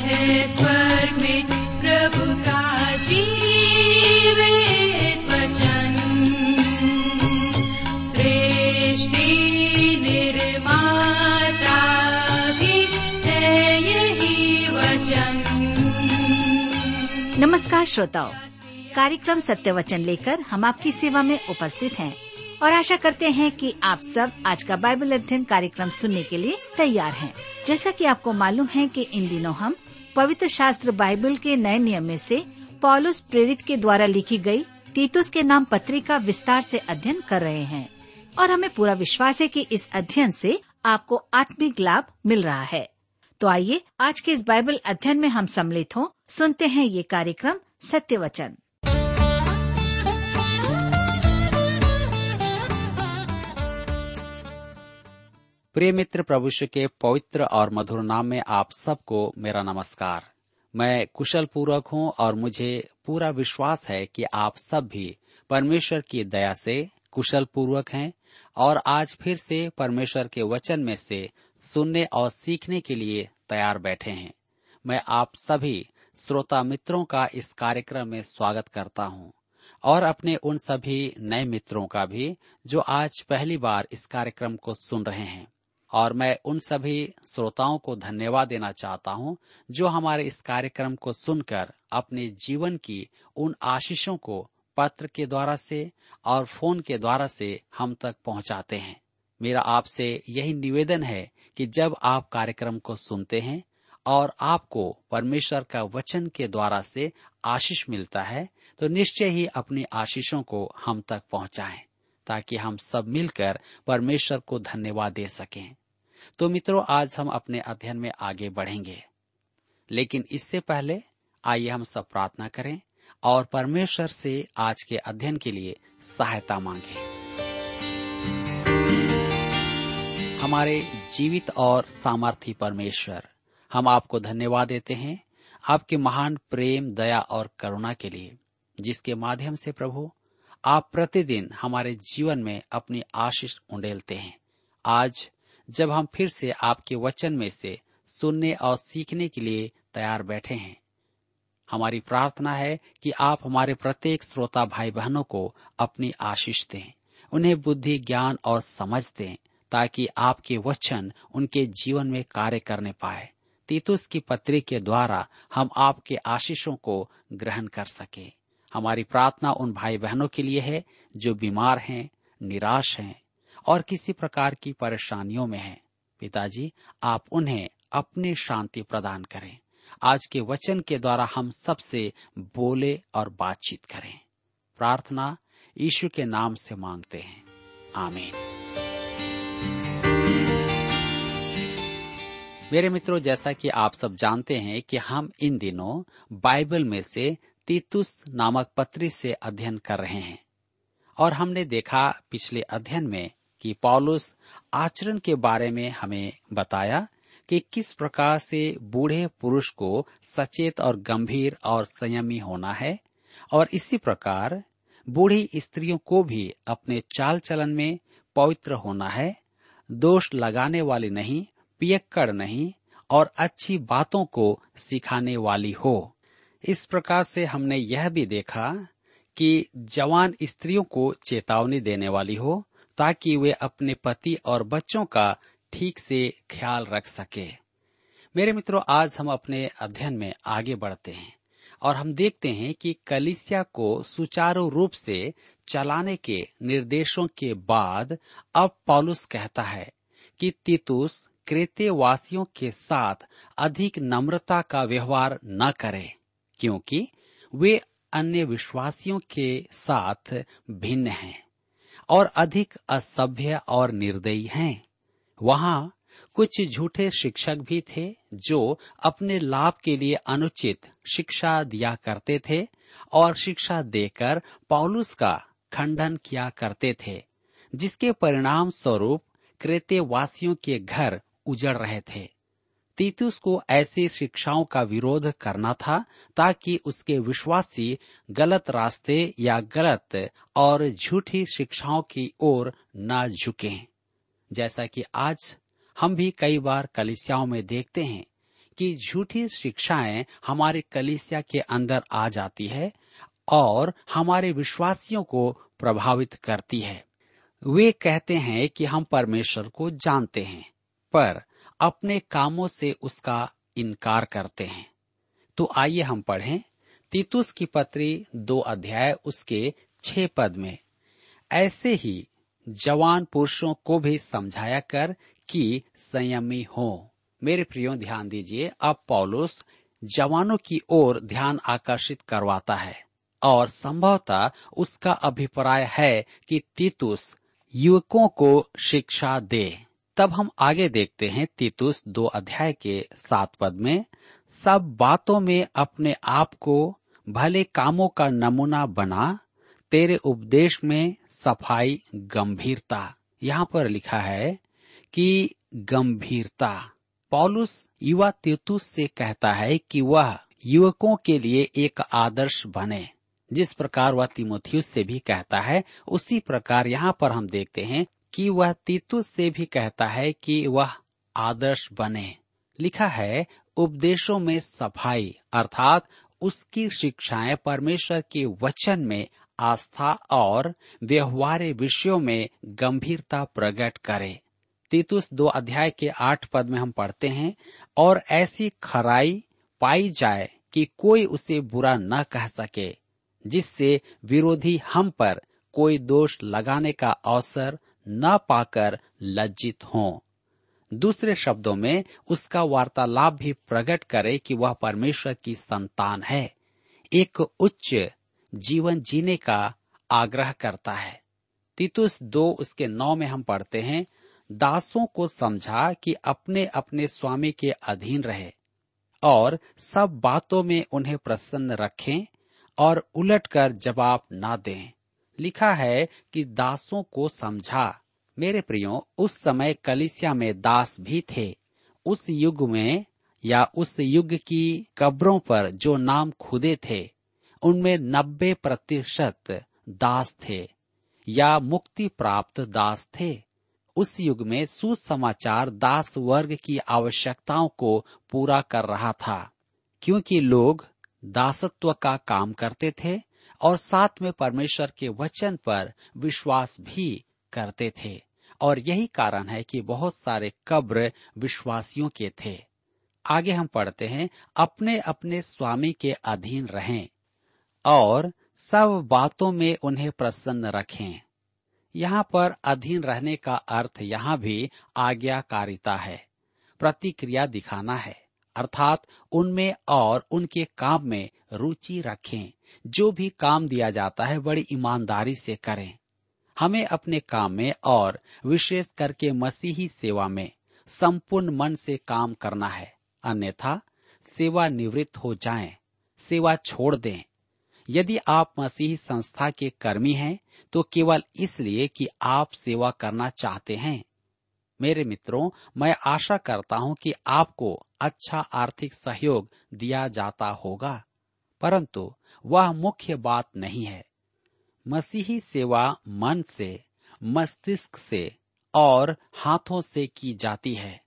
है स्वर में प्रभु का जीवित वचन। सृष्टि निर्माता भी है यही वचन। नमस्कार श्रोताओं, कार्यक्रम सत्य वचन लेकर हम आपकी सेवा में उपस्थित हैं और आशा करते हैं कि आप सब आज का बाइबल अध्ययन कार्यक्रम सुनने के लिए तैयार हैं। जैसा कि आपको मालूम है कि इन दिनों हम पवित्र शास्त्र बाइबल के नए नियम में से पौलुस प्रेरित के द्वारा लिखी गई तीतुस के नाम पत्री का विस्तार से अध्ययन कर रहे हैं और हमें पूरा विश्वास है कि इस अध्ययन से आपको आत्मिक लाभ मिल रहा है। तो आइए आज के इस बाइबल अध्ययन में हम सम्मिलित हों। सुनते हैं ये कार्यक्रम सत्य वचन। प्रिय मित्र, प्रभु यीशु के पवित्र और मधुर नाम में आप सबको मेरा नमस्कार। मैं कुशल पूर्वक हूँ और मुझे पूरा विश्वास है कि आप सब भी परमेश्वर की दया से कुशल पूर्वक हैं और आज फिर से परमेश्वर के वचन में से सुनने और सीखने के लिए तैयार बैठे हैं। मैं आप सभी श्रोता मित्रों का इस कार्यक्रम में स्वागत करता हूँ और अपने उन सभी नए मित्रों का भी जो आज पहली बार इस कार्यक्रम को सुन रहे हैं। और मैं उन सभी श्रोताओं को धन्यवाद देना चाहता हूं जो हमारे इस कार्यक्रम को सुनकर अपने जीवन की उन आशीषों को पत्र के द्वारा से और फोन के द्वारा से हम तक पहुंचाते हैं। मेरा आपसे यही निवेदन है कि जब आप कार्यक्रम को सुनते हैं और आपको परमेश्वर का वचन के द्वारा से आशीष मिलता है तो निश्चय ही अपनी आशीषों को हम तक पहुंचाएं ताकि हम सब मिलकर परमेश्वर को धन्यवाद दे सकें। तो मित्रों, आज हम अपने अध्ययन में आगे बढ़ेंगे, लेकिन इससे पहले आइए हम सब प्रार्थना करें और परमेश्वर से आज के अध्ययन के लिए सहायता मांगें। हमारे जीवित और सामर्थी परमेश्वर, हम आपको धन्यवाद देते हैं आपके महान प्रेम, दया और करुणा के लिए, जिसके माध्यम से प्रभु आप प्रतिदिन हमारे जीवन में अपनी आशीष उंडेलते हैं। आज जब हम फिर से आपके वचन में से सुनने और सीखने के लिए तैयार बैठे हैं, हमारी प्रार्थना है कि आप हमारे प्रत्येक श्रोता भाई बहनों को अपनी आशीष दें, उन्हें बुद्धि, ज्ञान और समझ दें ताकि आपके वचन उनके जीवन में कार्य करने पाए। तीतुस की पत्री के द्वारा हम आपके आशीषों को ग्रहण कर सकें। हमारी प्रार्थना उन भाई बहनों के लिए है जो बीमार हैं, निराश हैं और किसी प्रकार की परेशानियों में हैं। पिताजी, आप उन्हें अपनी शांति प्रदान करें। आज के वचन के द्वारा हम सबसे बोले और बातचीत करें। प्रार्थना यीशु के नाम से मांगते हैं, आमीन। मेरे मित्रों, जैसा कि आप सब जानते हैं कि हम इन दिनों बाइबल में से तीतुस नामक पत्री से अध्ययन कर रहे हैं और हमने देखा पिछले अध्ययन में कि पौलुस आचरण के बारे में हमें बताया कि किस प्रकार से बूढ़े पुरुष को सचेत और गंभीर और संयमी होना है, और इसी प्रकार बूढ़ी स्त्रियों को भी अपने चाल चलन में पवित्र होना है, दोष लगाने वाली नहीं, पियक्कड़ नहीं और अच्छी बातों को सिखाने वाली हो। इस प्रकार से हमने यह भी देखा कि जवान स्त्रियों को चेतावनी देने वाली हो ताकि वे अपने पति और बच्चों का ठीक से ख्याल रख सके। मेरे मित्रों, आज हम अपने अध्ययन में आगे बढ़ते हैं और हम देखते हैं कि कलीसिया को सुचारू रूप से चलाने के निर्देशों के बाद अब पौलुस कहता है कि तीतुस क्रेते वासियों के साथ अधिक नम्रता का व्यवहार न करे, क्योंकि वे अन्य विश्वासियों के साथ भिन्न हैं और अधिक असभ्य और निर्दयी हैं। वहाँ कुछ झूठे शिक्षक भी थे जो अपने लाभ के लिए अनुचित शिक्षा दिया करते थे और शिक्षा देकर पौलुस का खंडन किया करते थे, जिसके परिणाम स्वरूप क्रेते वासियों के घर उजड़ रहे थे। तीतुस को ऐसी शिक्षाओं का विरोध करना था ताकि उसके विश्वासी गलत रास्ते या गलत और झूठी शिक्षाओं की ओर न झुकें। जैसा कि आज हम भी कई बार कलीसियाओं में देखते हैं कि झूठी शिक्षाएं हमारे कलीसिया के अंदर आ जाती है और हमारे विश्वासियों को प्रभावित करती है। वे कहते हैं कि हम परमेश्वर को जानते हैं, पर अपने कामों से उसका इनकार करते हैं। तो आइए हम पढ़ें तीतुस की पत्री 2 उसके 6 में, ऐसे ही जवान पुरुषों को भी समझाया कर कि संयमी हो। मेरे प्रियो, ध्यान दीजिए, अब पौलुस जवानों की ओर ध्यान आकर्षित करवाता है और संभवतः उसका अभिप्राय है कि तीतुस युवकों को शिक्षा दे। तब हम आगे देखते हैं तीतुस 2 के 7 में, सब बातों में अपने आप को भले कामों का नमूना बना, तेरे उपदेश में सफाई गंभीरता। यहाँ पर लिखा है कि गंभीरता। पौलुस युवा तीतुस से कहता है कि वह युवकों के लिए एक आदर्श बने। जिस प्रकार वह तीमुथियुस से भी कहता है, उसी प्रकार यहाँ पर हम देखते हैं कि वह तीतुस से भी कहता है कि वह आदर्श बने। लिखा है उपदेशों में सफाई, अर्थात उसकी शिक्षाएं परमेश्वर के वचन में आस्था और व्यवहार्य विषयों में गंभीरता प्रकट करे। तीतुस 2 के 8 में हम पढ़ते हैं, और ऐसी खराई पाई जाए कि कोई उसे बुरा न कह सके, जिससे विरोधी हम पर कोई दोष लगाने का अवसर न पाकर लज्जित हों। दूसरे शब्दों में उसका वार्तालाप भी प्रकट करे कि वह परमेश्वर की संतान है, एक उच्च जीवन जीने का आग्रह करता है। तीतुस 2 उसके 9 में हम पढ़ते हैं, दासों को समझा कि अपने अपने स्वामी के अधीन रहे और सब बातों में उन्हें प्रसन्न रखें और उलटकर जवाब ना दें। लिखा है कि दासों को समझा। मेरे प्रियो, उस समय कलीसिया में दास भी थे। उस युग में या उस युग की कब्रों पर जो नाम खुदे थे, उनमें 90% दास थे या मुक्ति प्राप्त दास थे। उस युग में सुसमाचार दास वर्ग की आवश्यकताओं को पूरा कर रहा था, क्योंकि लोग दासत्व का काम करते थे और साथ में परमेश्वर के वचन पर विश्वास भी करते थे। और यही कारण है कि बहुत सारे कब्र विश्वासियों के थे। आगे हम पढ़ते हैं, अपने अपने स्वामी के अधीन रहें और सब बातों में उन्हें प्रसन्न रखें। यहाँ पर अधीन रहने का अर्थ यहाँ भी आज्ञाकारिता है, प्रतिक्रिया दिखाना है, अर्थात उनमें और उनके काम में रुचि रखें। जो भी काम दिया जाता है बड़ी ईमानदारी से करें। हमें अपने काम में और विशेष करके मसीही सेवा में संपूर्ण मन से काम करना है, अन्यथा सेवा निवृत्त हो जाएं, सेवा छोड़ दें। यदि आप मसीही संस्था के कर्मी हैं तो केवल इसलिए कि आप सेवा करना चाहते हैं। मेरे मित्रों, मैं आशा करता हूं कि आपको अच्छा आर्थिक सहयोग दिया जाता होगा, परंतु वह मुख्य बात नहीं है। मसीही सेवा मन से, मस्तिष्क से और हाथों से की जाती है।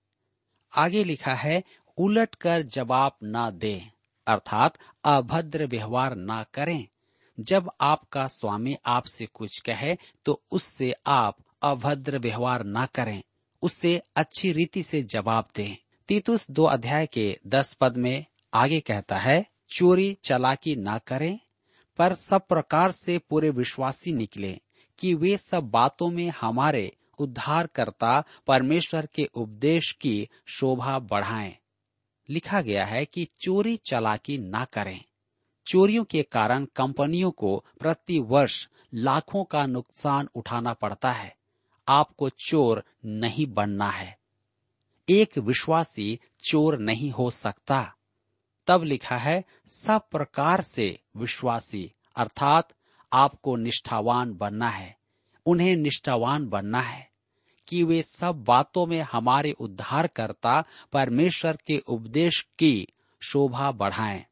आगे लिखा है उलटकर जवाब ना दें, अर्थात अभद्र व्यवहार ना करें। जब आपका स्वामी आपसे कुछ कहे तो उससे आप अभद्र व्यवहार ना करें, उससे अच्छी रीति से जवाब दें। तीतुस 2 के 10 में आगे कहता है, चोरी चालाकी ना करें, पर सब प्रकार से पूरे विश्वासी निकलें कि वे सब बातों में हमारे उद्धारकर्ता परमेश्वर के उपदेश की शोभा बढ़ाएं। लिखा गया है कि चोरी चालाकी ना करें। चोरियों के कारण कंपनियों को प्रति वर्ष लाखों का नुकसान उठाना पड़ता है। आपको चोर नहीं बनना है। एक विश्वासी चोर नहीं हो सकता। तब लिखा है सब प्रकार से विश्वासी, अर्थात आपको निष्ठावान बनना है, उन्हें निष्ठावान बनना है कि वे सब बातों में हमारे उद्धारकर्ता परमेश्वर के उपदेश की शोभा बढ़ाएं।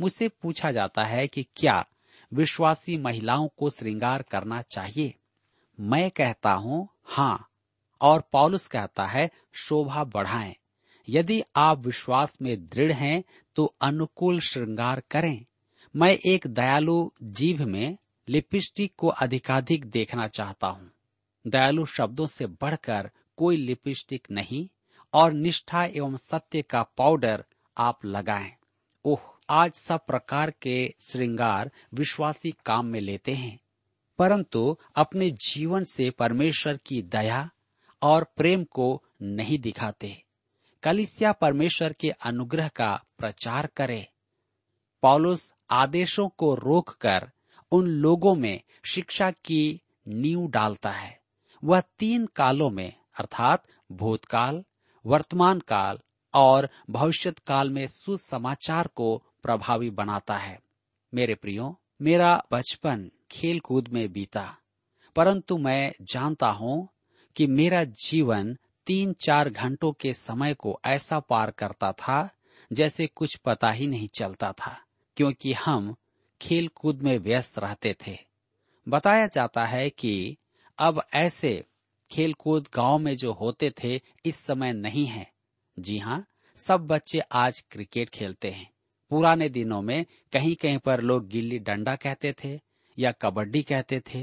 मुझसे पूछा जाता है कि क्या विश्वासी महिलाओं को श्रृंगार करना चाहिए? मैं कहता हूँ हाँ, और पौलुस कहता है शोभा बढ़ाएं। यदि आप विश्वास में दृढ़ हैं तो अनुकूल श्रृंगार करें। मैं एक दयालु जीभ में लिपस्टिक को अधिकाधिक देखना चाहता हूँ। दयालु शब्दों से बढ़कर कोई लिपस्टिक नहीं, और निष्ठा एवं सत्य का पाउडर आप लगाएं। ओह, आज सब प्रकार के श्रृंगार विश्वासी काम में लेते हैं, परंतु अपने जीवन से परमेश्वर की दया और प्रेम को नहीं दिखाते। कलीसिया परमेश्वर के अनुग्रह का प्रचार करे। पौलुस आदेशों को रोककर उन लोगों में शिक्षा की नींव डालता है। वह 3 कालों में अर्थात भूतकाल, वर्तमान काल और भविष्यत काल में सुसमाचार को प्रभावी बनाता है। मेरे प्रियो, मेरा बचपन खेल कूद में बीता, परंतु मैं जानता हूँ कि मेरा जीवन 3-4 घंटों के समय को ऐसा पार करता था जैसे कुछ पता ही नहीं चलता था, क्योंकि हम खेल कूद में व्यस्त रहते थे। बताया जाता है कि अब ऐसे खेलकूद गांव में जो होते थे इस समय नहीं है। जी हाँ, सब बच्चे आज क्रिकेट खेलते हैं। पुराने दिनों में कहीं कहीं पर लोग गिल्ली डंडा कहते थे या कबड्डी कहते थे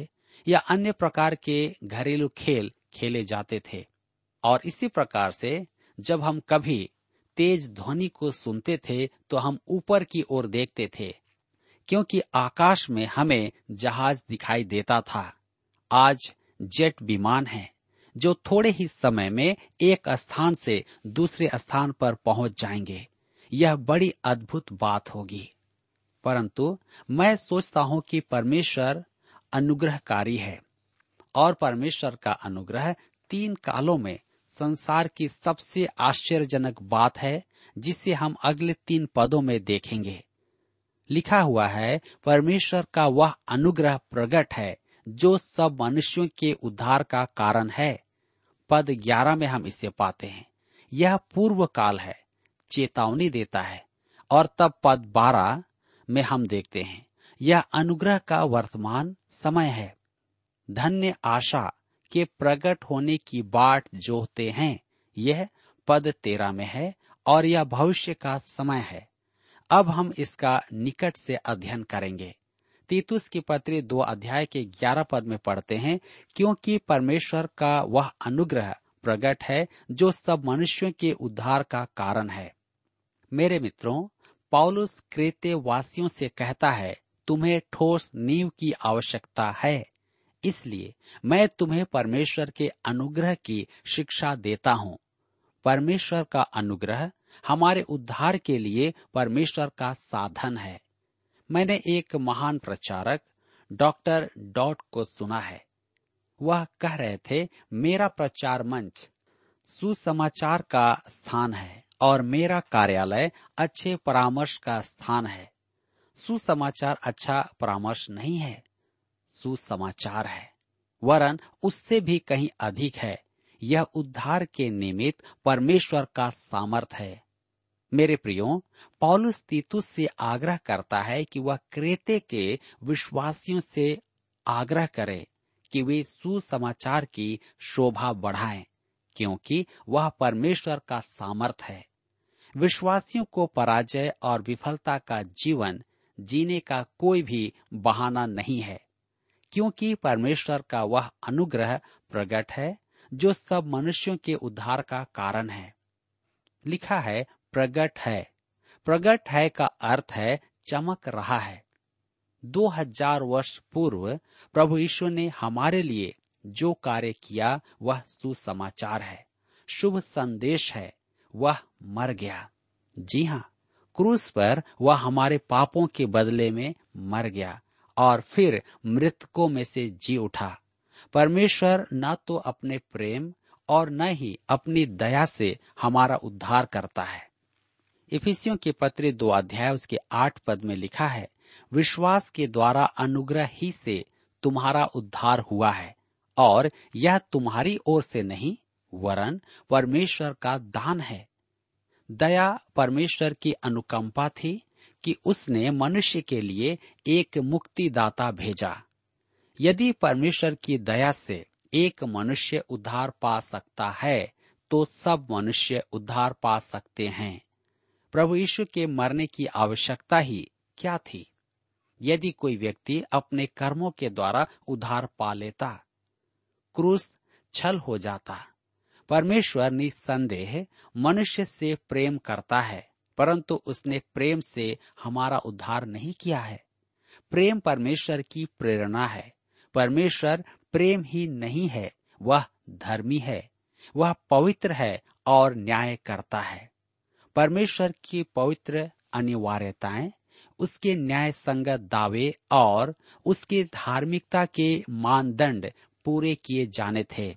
या अन्य प्रकार के घरेलू खेल खेले जाते थे। और इसी प्रकार से जब हम कभी तेज ध्वनि को सुनते थे तो हम ऊपर की ओर देखते थे, क्योंकि आकाश में हमें जहाज दिखाई देता था। आज जेट विमान है जो थोड़े ही समय में एक स्थान से दूसरे स्थान पर पहुंच जाएंगे। यह बड़ी अद्भुत बात होगी, परंतु मैं सोचता हूं कि परमेश्वर अनुग्रहकारी है, और परमेश्वर का अनुग्रह 3 कालों में संसार की सबसे आश्चर्यजनक बात है, जिसे हम अगले 3 पदों में देखेंगे। लिखा हुआ है, परमेश्वर का वह अनुग्रह प्रकट है जो सब मनुष्यों के उद्धार का कारण है। पद 11 में हम इसे पाते हैं। यह पूर्व काल है, चेतावनी देता है। और तब पद 12 में हम देखते हैं, यह अनुग्रह का वर्तमान समय है। धन्य आशा के प्रकट होने की बाट जोहते हैं। यह पद 13 में है और यह भविष्य का समय है। अब हम इसका निकट से अध्ययन करेंगे। तीतुस की पत्री 2 अध्याय के 11 पद में पढ़ते हैं, क्योंकि परमेश्वर का वह अनुग्रह प्रकट है जो सब मनुष्यों के उद्धार का कारण है। मेरे मित्रों, पौलुस क्रेते वासियों से कहता है, तुम्हें ठोस नींव की आवश्यकता है, इसलिए मैं तुम्हें परमेश्वर के अनुग्रह की शिक्षा देता हूँ। परमेश्वर का अनुग्रह हमारे उद्धार के लिए परमेश्वर का साधन है। मैंने एक महान प्रचारक डॉक्टर डॉट को सुना है। वह कह रहे थे, मेरा प्रचार मंच सुसमाचार का स्थान है और मेरा कार्यालय अच्छे परामर्श का स्थान है। सुसमाचार अच्छा परामर्श नहीं है, सुसमाचार है, वरन उससे भी कहीं अधिक है। यह उद्धार के निमित्त परमेश्वर का सामर्थ्य है। मेरे प्रियो, पौलुस तीतुस से आग्रह करता है कि वह क्रेते के विश्वासियों से आग्रह करे कि वे सुसमाचार की शोभा बढ़ाएं, क्योंकि वह परमेश्वर का सामर्थ्य है। विश्वासियों को पराजय और विफलता का जीवन जीने का कोई भी बहाना नहीं है, क्योंकि परमेश्वर का वह अनुग्रह प्रकट है जो सब मनुष्यों के उद्धार का कारण है। लिखा है, प्रगट है। प्रगट है का अर्थ है चमक रहा है। 2000 वर्ष पूर्व प्रभु यीशु ने हमारे लिए जो कार्य किया वह सुसमाचार है, शुभ संदेश है। वह मर गया। जी हाँ, क्रूस पर वह हमारे पापों के बदले में मर गया और फिर मृतकों में से जी उठा। परमेश्वर न तो अपने प्रेम और न ही अपनी दया से हमारा उद्धार करता है। इफिसियों के पत्र 2 अध्याय उसके 8 पद में लिखा है, विश्वास के द्वारा अनुग्रह ही से तुम्हारा उद्धार हुआ है, और यह तुम्हारी ओर से नहीं वरन परमेश्वर का दान है। दया परमेश्वर की अनुकंपा थी कि उसने मनुष्य के लिए एक मुक्तिदाता भेजा। यदि परमेश्वर की दया से एक मनुष्य उद्धार पा सकता है तो सब मनुष्य उद्धार पा सकते हैं। प्रभु यीशु के मरने की आवश्यकता ही क्या थी? यदि कोई व्यक्ति अपने कर्मों के द्वारा उद्धार पा लेता, क्रूस छल हो जाता। परमेश्वर निसंदेह मनुष्य से प्रेम करता है, परंतु उसने प्रेम से हमारा उद्धार नहीं किया है। प्रेम परमेश्वर की प्रेरणा है। परमेश्वर प्रेम ही नहीं है, वह धर्मी है, वह पवित्र है और न्याय करता है। परमेश्वर की पवित्र अनिवार्यताएं, उसके न्याय संगत दावे और उसके धार्मिकता के मानदंड पूरे किए जाने थे।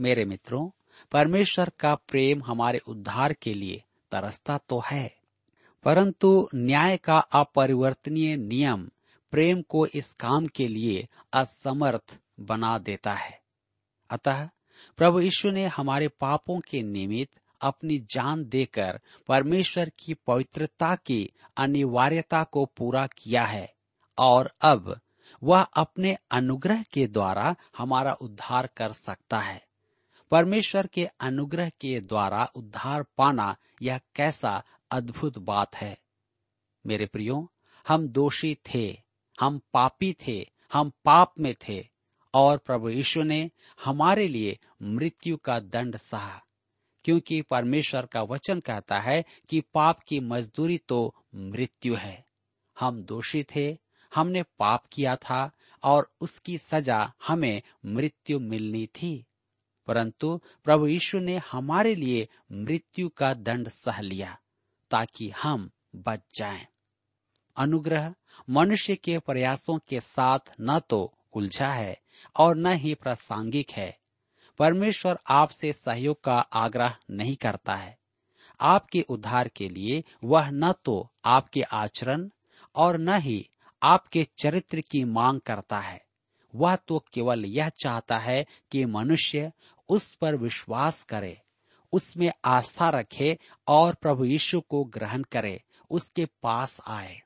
मेरे मित्रों, परमेश्वर का प्रेम हमारे उद्धार के लिए तरसता तो है, परंतु न्याय का अपरिवर्तनीय नियम प्रेम को इस काम के लिए असमर्थ बना देता है। अतः प्रभु यीशु ने हमारे पापों के निमित्त अपनी जान देकर परमेश्वर की पवित्रता की अनिवार्यता को पूरा किया है और अब वह अपने अनुग्रह के द्वारा हमारा उद्धार कर सकता है। परमेश्वर के अनुग्रह के द्वारा उद्धार पाना यह कैसा अद्भुत बात है। मेरे प्रियो, हम दोषी थे, हम पापी थे, हम पाप में थे और प्रभु यीशु ने हमारे लिए मृत्यु का दंड सहा, क्योंकि परमेश्वर का वचन कहता है कि पाप की मजदूरी तो मृत्यु है। हम दोषी थे, हमने पाप किया था और उसकी सजा हमें मृत्यु मिलनी थी, परंतु प्रभु यीशु ने हमारे लिए मृत्यु का दंड सह लिया ताकि हम बच जाएं। अनुग्रह मनुष्य के प्रयासों के साथ न तो उलझा है और न ही प्रासंगिक है। परमेश्वर आपसे सहयोग का आग्रह नहीं करता है। आपके उद्धार के लिए वह न तो आपके आचरण और न ही आपके चरित्र की मांग करता है। वह तो केवल यह चाहता है कि मनुष्य उस पर विश्वास करे, उसमें आस्था रखे और प्रभु यीशु को ग्रहण करे, उसके पास आए।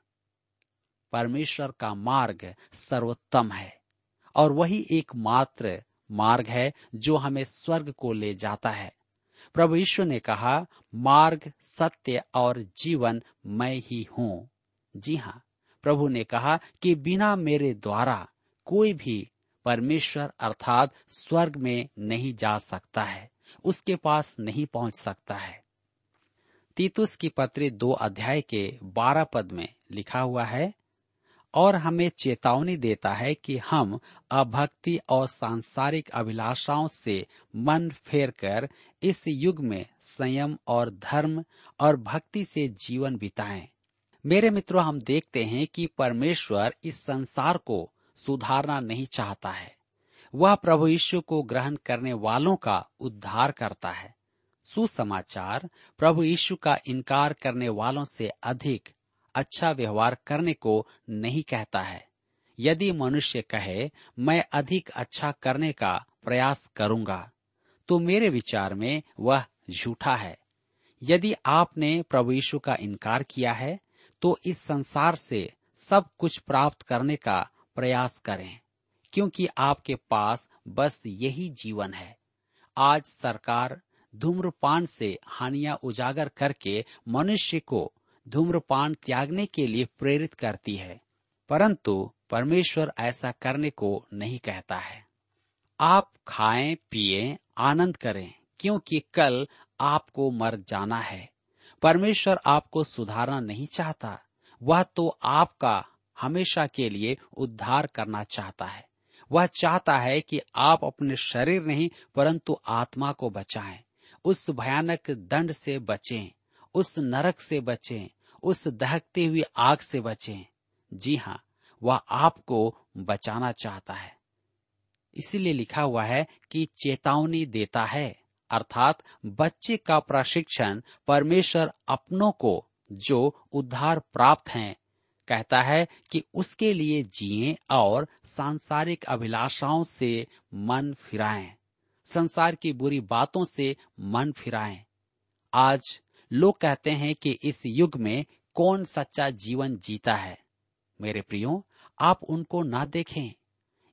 परमेश्वर का मार्ग सर्वोत्तम है और वही एकमात्र मार्ग है जो हमें स्वर्ग को ले जाता है। प्रभु यीशु ने कहा, मार्ग, सत्य और जीवन मैं ही हूँ। जी हाँ, प्रभु ने कहा कि बिना मेरे द्वारा कोई भी परमेश्वर अर्थात स्वर्ग में नहीं जा सकता है, उसके पास नहीं पहुंच सकता है। तीतुस की पत्री 2:12 में लिखा हुआ है और हमें चेतावनी देता है कि हम अभक्ति और सांसारिक अभिलाषाओं से मन फेरकर इस युग में संयम और धर्म और भक्ति से जीवन बिताएं। मेरे मित्रों, हम देखते हैं कि परमेश्वर इस संसार को सुधारना नहीं चाहता है। वह प्रभु यीशु को ग्रहण करने वालों का उद्धार करता है। सुसमाचार प्रभु यीशु का इनकार करने वालों से अधिक अच्छा व्यवहार करने को नहीं कहता है। यदि मनुष्य कहे, मैं अधिक अच्छा करने का प्रयास करूंगा, तो मेरे विचार में वह झूठा है। यदि आपने प्रभु यीशु का इनकार किया है, तो इस संसार से सब कुछ प्राप्त करने का प्रयास करें, क्योंकि आपके पास बस यही जीवन है। आज सरकार धूम्रपान से हानियां उजागर करके मनुष्य को धूम्रपान त्यागने के लिए प्रेरित करती है, परंतु परमेश्वर ऐसा करने को नहीं कहता है। आप खाएं, पिएं, आनंद करें, क्योंकि कल आपको मर जाना है। परमेश्वर आपको सुधारना नहीं चाहता, वह तो आपका हमेशा के लिए उद्धार करना चाहता है। वह चाहता है कि आप अपने शरीर नहीं परंतु आत्मा को बचाएं, उस भयानक दंड से बचें, उस नरक से बचें, उस दहकते हुए आग से बचें। जी हाँ, वह आपको बचाना चाहता है। इसलिए लिखा हुआ है कि चेतावनी देता है, अर्थात बच्चे का प्रशिक्षण परमेश्वर अपनों को जो उद्धार प्राप्त हैं, कहता है कि उसके लिए जिएं और सांसारिक अभिलाषाओं से मन फिराएं, संसार की बुरी बातों से मन फिराएं। आज लोग कहते हैं कि इस युग में कौन सच्चा जीवन जीता है। मेरे प्रियो, आप उनको ना देखें,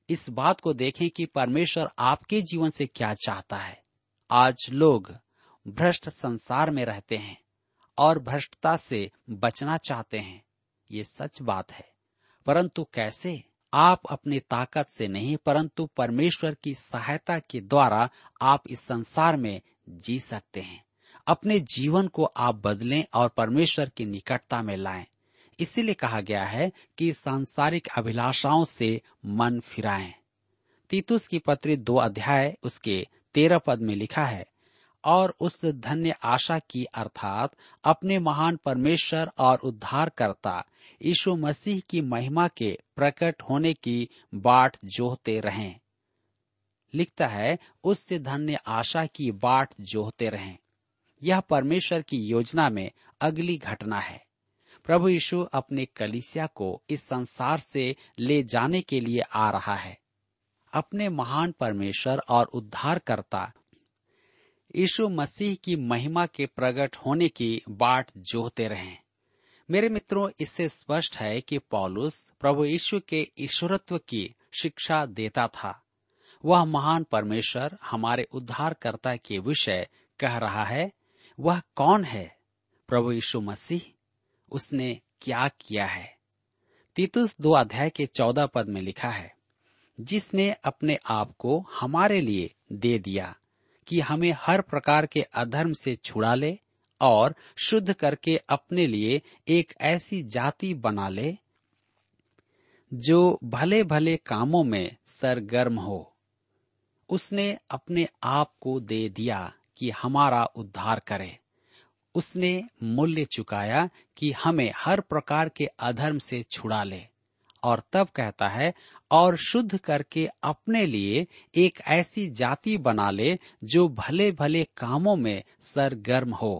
इस बात को देखें कि परमेश्वर आपके जीवन से क्या चाहता है। आज लोग भ्रष्ट संसार में रहते हैं और भ्रष्टता से बचना चाहते हैं। ये सच बात है, परंतु कैसे? आप अपनी ताकत से नहीं, परंतु परमेश्वर की सहायता के द्वारा आप इस संसार में जी सकते हैं। अपने जीवन को आप बदलें और परमेश्वर की निकटता में लाएं। इसीलिए कहा गया है कि सांसारिक अभिलाषाओं से मन फिराएं। तीतुस की पत्री 2 उसके 13 में लिखा है, और उस धन्य आशा की अर्थात अपने महान परमेश्वर और उद्धारकर्ता यीशु मसीह की महिमा के प्रकट होने की बाट जोहते रहें। लिखता है, उससे धन्य आशा की बाट जोहते रहें। यह परमेश्वर की योजना में अगली घटना है। प्रभु यीशु अपने कलीसिया को इस संसार से ले जाने के लिए आ रहा है। अपने महान परमेश्वर और उद्धारकर्ता यीशु मसीह की महिमा के प्रकट होने की बाट जोहते रहें। मेरे मित्रों, इससे स्पष्ट है कि पौलुस प्रभु यीशु के ईश्वरत्व की शिक्षा देता था। वह महान परमेश्वर हमारे उद्धारकर्ता के विषय कह रहा है। वह कौन है? प्रभु यीशु मसीह। उसने क्या किया है? तीतुस 2 के 14 में लिखा है, जिसने अपने आप को हमारे लिए दे दिया कि हमें हर प्रकार के अधर्म से छुड़ा ले और शुद्ध करके अपने लिए एक ऐसी जाति बना ले जो भले भले कामों में सरगर्म हो। उसने अपने आप को दे दिया कि हमारा उद्धार करे। उसने मूल्य चुकाया कि हमें हर प्रकार के अधर्म से छुड़ा ले। और तब कहता है, और शुद्ध करके अपने लिए एक ऐसी जाति बना ले जो भले भले कामों में सरगर्म हो।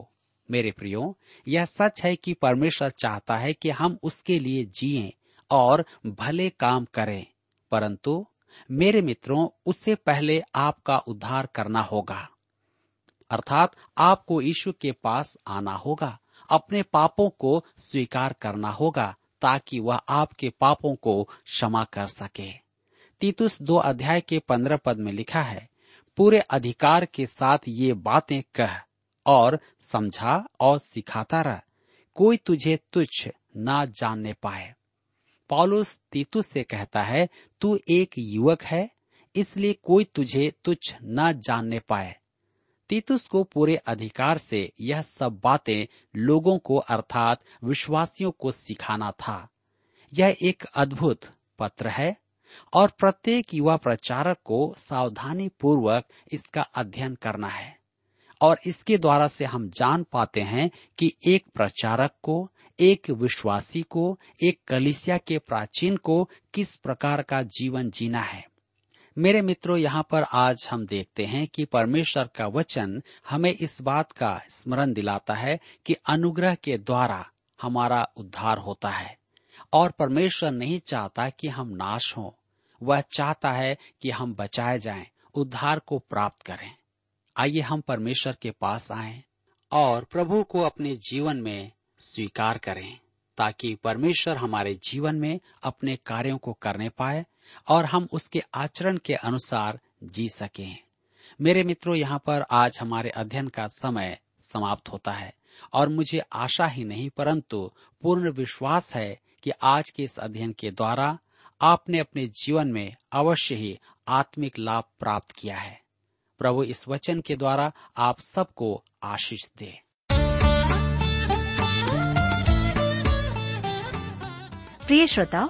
मेरे प्रियो, यह सच है कि परमेश्वर चाहता है कि हम उसके लिए जिएं और भले काम करें, परंतु मेरे मित्रों, उससे पहले आपका उद्धार करना होगा। अर्थात आपको यीशु के पास आना होगा, अपने पापों को स्वीकार करना होगा ताकि वह आपके पापों को क्षमा कर सके। तीतुस 2 के 15 में लिखा है, पूरे अधिकार के साथ ये बातें कह और समझा और सिखाता रह, कोई तुझे तुच्छ ना जानने पाए। पौलुस तीतुस से कहता है, तू एक युवक है, इसलिए कोई तुझे तुच्छ ना जानने पाए। तीतुस को पूरे अधिकार से यह सब बातें लोगों को अर्थात विश्वासियों को सिखाना था। यह एक अद्भुत पत्र है और प्रत्येक युवा प्रचारक को सावधानी पूर्वक इसका अध्ययन करना है। और इसके द्वारा से हम जान पाते हैं कि एक प्रचारक को, एक विश्वासी को, एक कलीसिया के प्राचीन को किस प्रकार का जीवन जीना है। मेरे मित्रों, यहाँ पर आज हम देखते हैं कि परमेश्वर का वचन हमें इस बात का स्मरण दिलाता है कि अनुग्रह के द्वारा हमारा उद्धार होता है और परमेश्वर नहीं चाहता कि हम नाश हों। वह चाहता है कि हम बचाए जाएं, उद्धार को प्राप्त करें। आइए हम परमेश्वर के पास आएं और प्रभु को अपने जीवन में स्वीकार करें ताकि परमेश्वर हमारे जीवन में अपने कार्यों को करने पाए और हम उसके आचरण के अनुसार जी सकें। मेरे मित्रों, यहाँ पर आज हमारे अध्ययन का समय समाप्त होता है और मुझे आशा ही नहीं परंतु पूर्ण विश्वास है कि आज के इस अध्ययन के द्वारा आपने अपने जीवन में अवश्य ही आत्मिक लाभ प्राप्त किया है। प्रभु इस वचन के द्वारा आप सबको आशीष दे। प्रिय श्रोताओ,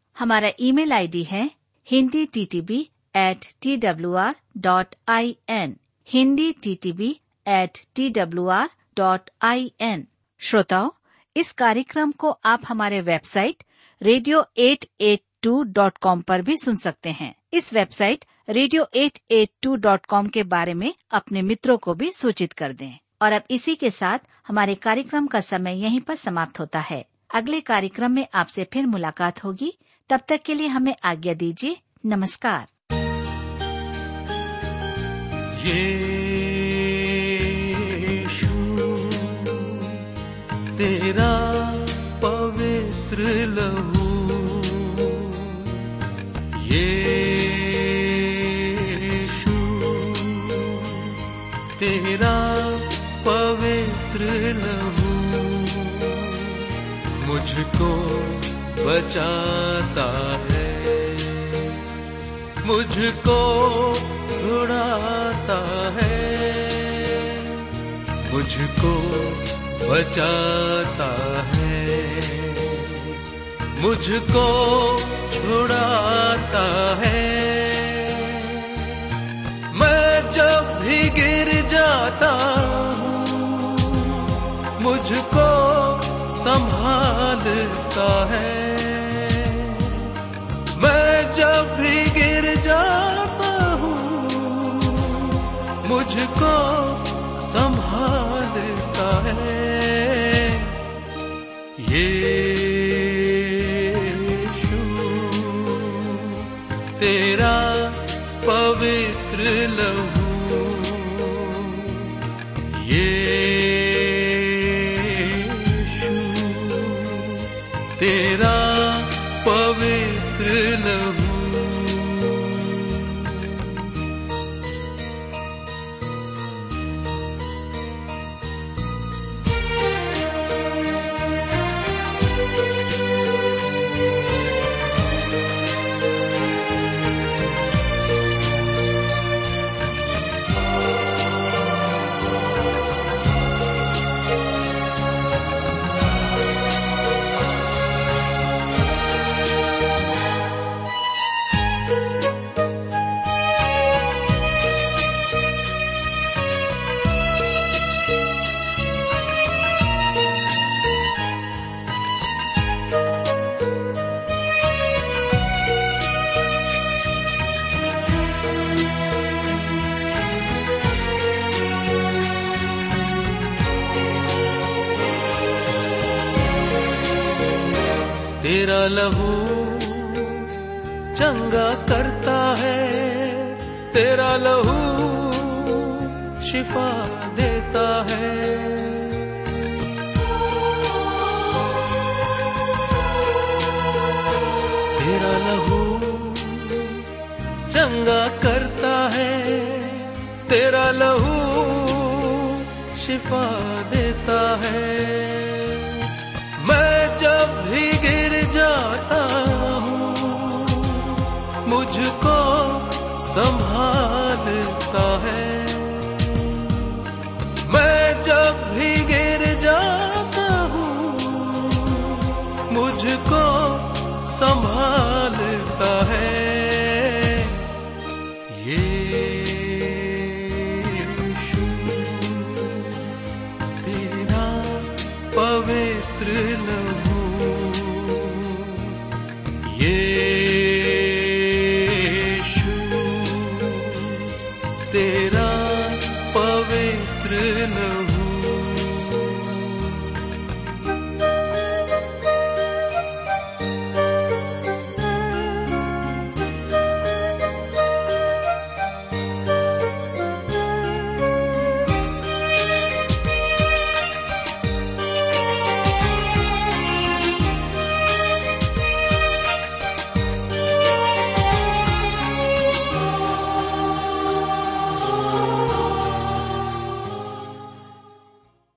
हमारा ईमेल आईडी है hinditb@twr.in hinditb@twr.in। श्रोताओ, इस कार्यक्रम को आप हमारे वेबसाइट radio882.com पर भी सुन सकते हैं। इस वेबसाइट radio882.com के बारे में अपने मित्रों को भी सूचित कर दें। और अब इसी के साथ हमारे कार्यक्रम का समय यहीं पर समाप्त होता है। अगले कार्यक्रम में आपसे फिर मुलाकात होगी। तब तक के लिए हमें आज्ञा दीजिए। नमस्कार। यीशु तेरा पवित्र लहू, यीशु तेरा पवित्र लहू मुझको बचाता है, मुझको छुड़ाता है, मुझको बचाता है, मुझको छुड़ाता है। मैं जब भी गिर जाता हूँ मुझको संभालता है, मैं जब भी गिर जाता हूँ मुझको संभालता है। यीशु तेरा पवित्र लहू, यीशु तेरा पवित्र लहू। तेरा लहू चंगा करता है, तेरा लहू शिफा देता है, तेरा लहू चंगा करता है, तेरा लहू शिफा देता है। मैं जब भी जाता हूँ मुझको संभालता है, मैं जब भी गिर जाता हूँ मुझको संभालता है। यीशु तेरा पवित्र लहू, yeah।